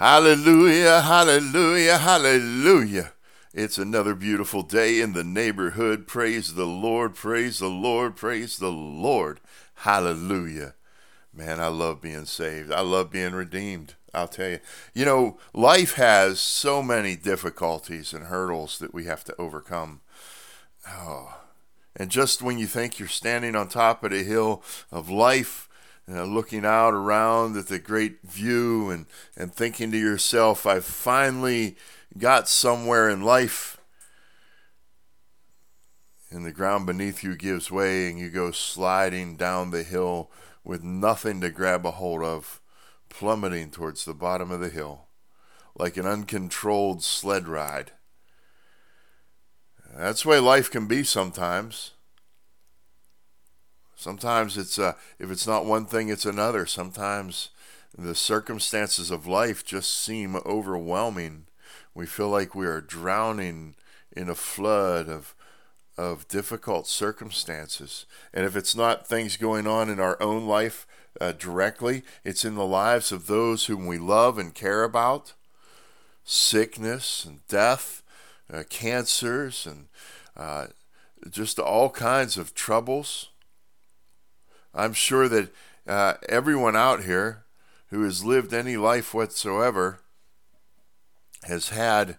Hallelujah, hallelujah, hallelujah. It's another beautiful day in the neighborhood. Praise the Lord, praise the Lord, praise the Lord. Hallelujah. Man, I love being saved. I love being redeemed. I'll tell you. You know, life has so many difficulties and hurdles that we have to overcome. Oh, and just when you think you're standing on top of the hill of life, looking out around at the great view and thinking to yourself, I've finally got somewhere in life. And the ground beneath you gives way and you go sliding down the hill with nothing to grab a hold of, plummeting towards the bottom of the hill like an uncontrolled sled ride. That's the way life can be sometimes. Sometimes it's if it's not one thing, it's another. Sometimes the circumstances of life just seem overwhelming. We feel like we are drowning in a flood of difficult circumstances. And if it's not things going on in our own life directly, it's in the lives of those whom we love and care about. Sickness and death, cancers, and just all kinds of troubles. I'm sure that everyone out here who has lived any life whatsoever has had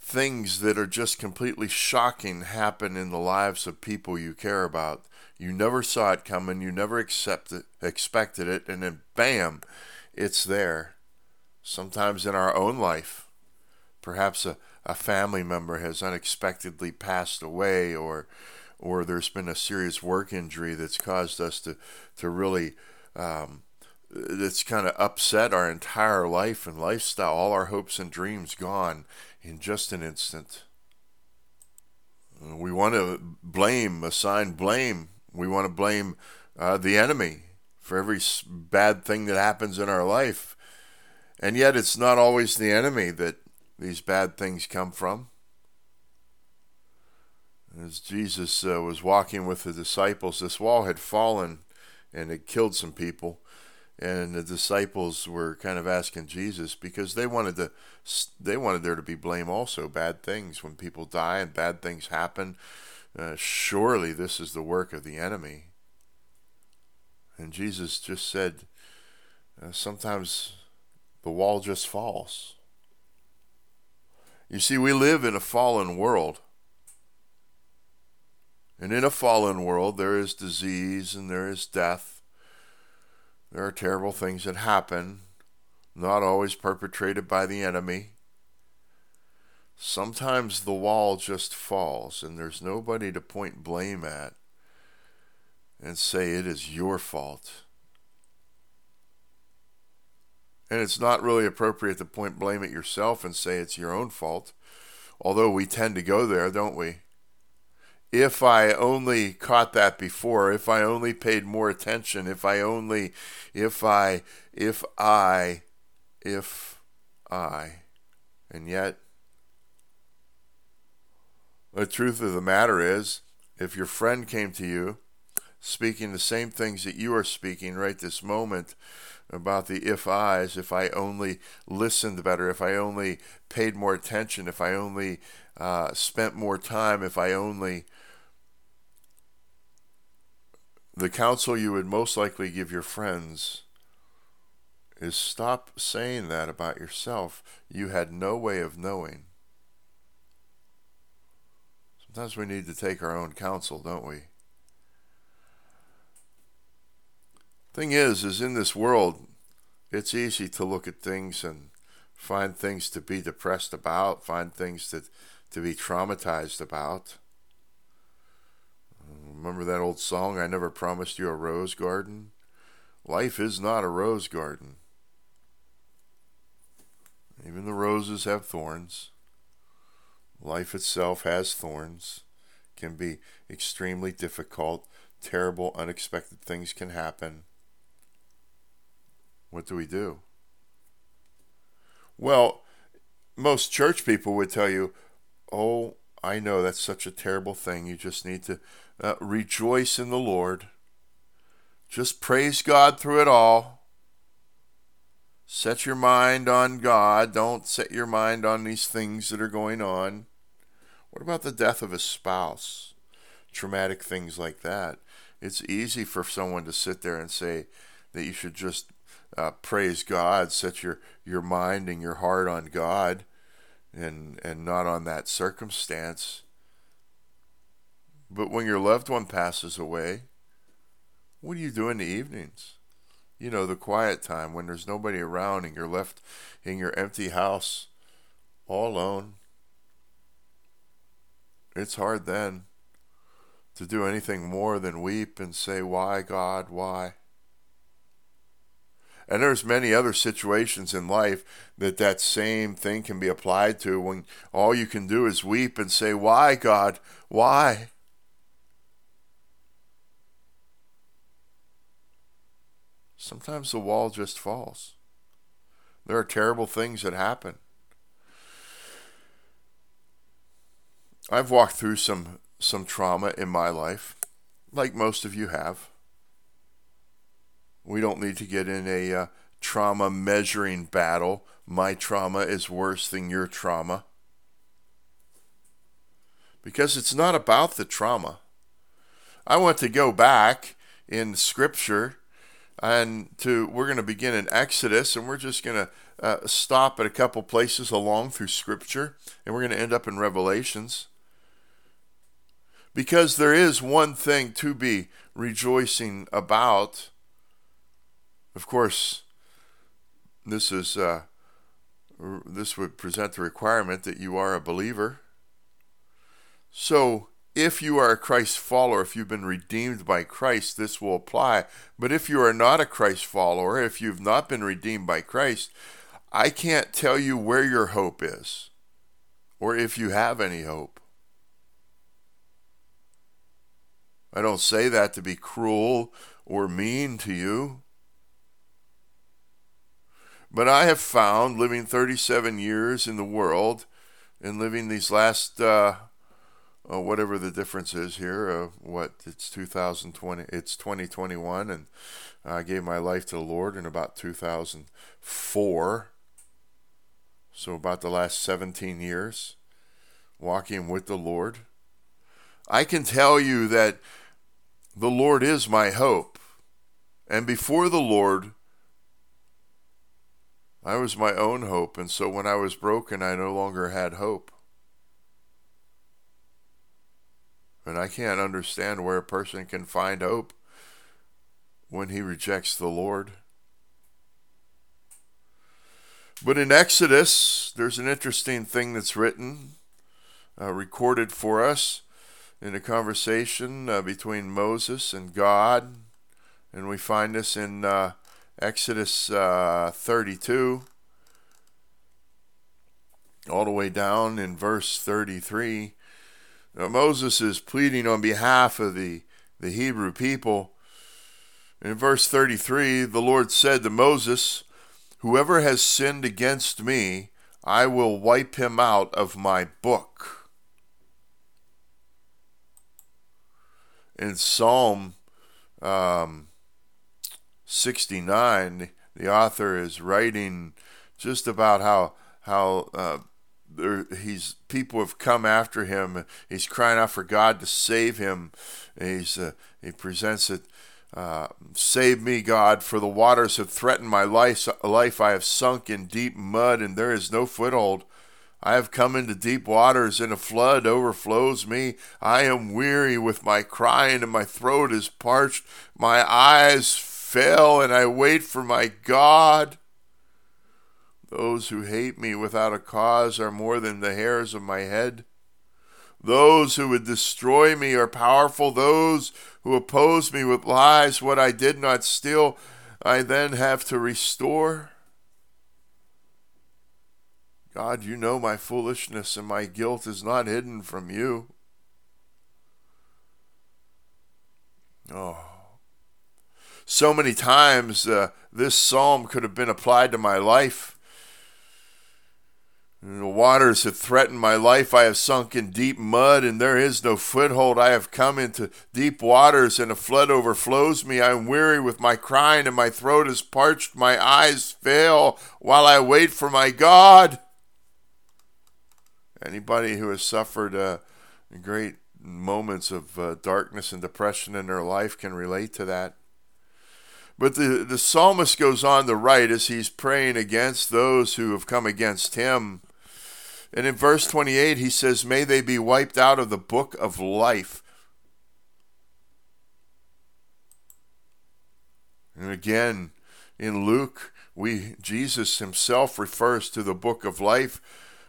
things that are just completely shocking happen in the lives of people you care about. You never saw it coming, you never expected it, and then bam, it's there. Sometimes in our own life, perhaps a family member has unexpectedly passed away, or there's been a serious work injury that's caused us to really, that's kind of upset our entire life and lifestyle, all our hopes and dreams gone in just an instant. We want to assign blame. We want to blame the enemy for every bad thing that happens in our life. And yet it's not always the enemy that these bad things come from. As Jesus was walking with the disciples, this wall had fallen and it killed some people. And the disciples were kind of asking Jesus because they wanted there to be blame also. Bad things, when people die and bad things happen, surely this is the work of the enemy. And Jesus just said, sometimes the wall just falls. You see, we live in a fallen world. And in a fallen world, there is disease and there is death. There are terrible things that happen, not always perpetrated by the enemy. Sometimes the wall just falls and there's nobody to point blame at and say it is your fault. And it's not really appropriate to point blame at yourself and say it's your own fault, although we tend to go there, don't we? If I only caught that before, if I only paid more attention, if I, and yet the truth of the matter is, if your friend came to you speaking the same things that you are speaking right this moment about the if-I's, if I only listened better, if I only paid more attention, if I only spent more time, if I only... The counsel you would most likely give your friends is stop saying that about yourself. You had no way of knowing. Sometimes we need to take our own counsel, don't we? Thing is in this world, it's easy to look at things and find things to be depressed about, find things to be traumatized about. Remember that old song, I never promised you a rose garden? Life is not a rose garden. Even the roses have thorns. Life itself has thorns. It can be extremely difficult. Terrible, unexpected things can happen. What do we do? Well, most church people would tell you, oh, I know that's such a terrible thing. You just need to rejoice in the Lord. Just praise God through it all. Set your mind on God. Don't set your mind on these things that are going on. What about the death of a spouse? Traumatic things like that. It's easy for someone to sit there and say that you should just praise God, set your mind and your heart on God and not on that circumstance. But when your loved one passes away, what do you do in the evenings? You know, the quiet time when there's nobody around and you're left in your empty house all alone. It's hard then to do anything more than weep and say, why, God, why? And there's many other situations in life that same thing can be applied to, when all you can do is weep and say, why, God, why? Sometimes the wall just falls. There are terrible things that happen. I've walked through some trauma in my life, like most of you have. We don't need to get in a trauma measuring battle. My trauma is worse than your trauma. Because it's not about the trauma. I want to go back in Scripture we're going to begin in Exodus, and we're just going to stop at a couple places along through Scripture, and we're going to end up in Revelations. Because there is one thing to be rejoicing about. Of course, this would present the requirement that you are a believer. So, if you are a Christ follower, if you've been redeemed by Christ, this will apply. But if you are not a Christ follower, if you've not been redeemed by Christ, I can't tell you where your hope is, or if you have any hope. I don't say that to be cruel or mean to you. But I have found, living 37 years in the world, and living these last... whatever the difference is here, it's 2020, it's 2021, and I gave my life to the Lord in about 2004, so about the last 17 years, walking with the Lord. I can tell you that the Lord is my hope, and before the Lord, I was my own hope, and so when I was broken, I no longer had hope. And I can't understand where a person can find hope when he rejects the Lord. But in Exodus, there's an interesting thing that's written, recorded for us in a conversation between Moses and God. And we find this in Exodus 32, all the way down in verse 33. Now, Moses is pleading on behalf of the Hebrew people. In verse 33, the Lord said to Moses, "Whoever has sinned against me, I will wipe him out of my book." In Psalm 69, the author is writing just about how his people have come after him. He's crying out for God to save him. He presents it, "Save me, God, for the waters have threatened my life. I have sunk in deep mud, and there is no foothold. I have come into deep waters, and a flood overflows me. I am weary with my crying, and my throat is parched. My eyes fail, and I wait for my God. Those who hate me without a cause are more than the hairs of my head. Those who would destroy me are powerful. Those who oppose me with lies, what I did not steal, I then have to restore. God, you know my foolishness, and my guilt is not hidden from you." Oh. So many times this psalm could have been applied to my life. The waters have threatened my life. I have sunk in deep mud, and there is no foothold. I have come into deep waters, and a flood overflows me. I am weary with my crying, and my throat is parched. My eyes fail while I wait for my God. Anybody who has suffered great moments of darkness and depression in their life can relate to that. But the psalmist goes on to write as he's praying against those who have come against him. And in verse 28, he says, "May they be wiped out of the book of life." And again, in Luke, Jesus himself refers to the book of life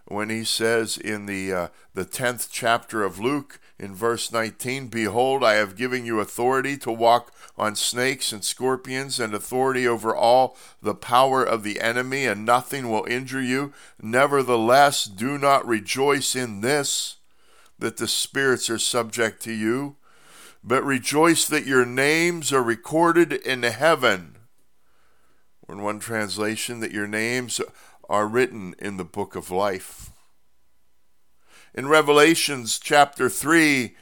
when he says in the 10th chapter of Luke, in verse 19, "Behold, I have given you authority to walk on snakes and scorpions and authority over all the power of the enemy, and nothing will injure you. Nevertheless, do not rejoice in this, that the spirits are subject to you, but rejoice that your names are recorded in heaven." Or in one translation, that your names are written in the book of life. In Revelations chapter 3,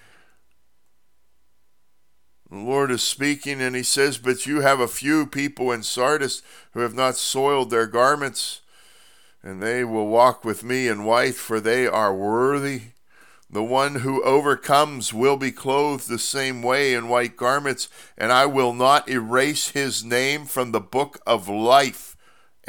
the Lord is speaking and he says, "But you have a few people in Sardis who have not soiled their garments, and they will walk with me in white, for they are worthy. The one who overcomes will be clothed the same way in white garments, and I will not erase his name from the book of life.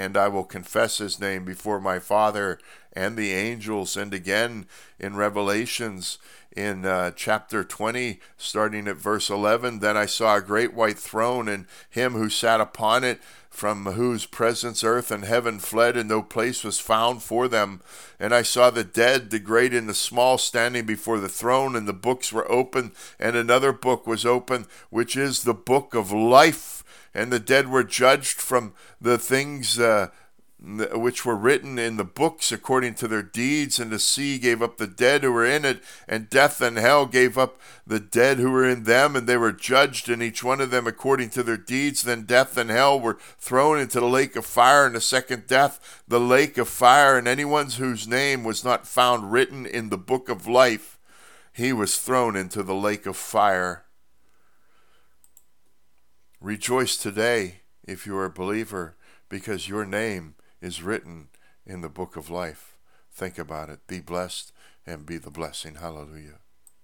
And I will confess his name before my Father and the angels." And again in Revelations in chapter 20, starting at verse 11, "Then I saw a great white throne and him who sat upon it, from whose presence earth and heaven fled, and no place was found for them. And I saw the dead, the great and the small, standing before the throne, and the books were opened, and another book was opened, which is the book of life. And the dead were judged from the things which were written in the books according to their deeds, and the sea gave up the dead who were in it, and death and hell gave up the dead who were in them, and they were judged, and each one of them according to their deeds. Then death and hell were thrown into the lake of fire, and the second death, the lake of fire, and anyone whose name was not found written in the book of life, he was thrown into the lake of fire." Rejoice today if you are a believer, because your name is written in the book of life. Think about it. Be blessed and be the blessing. Hallelujah.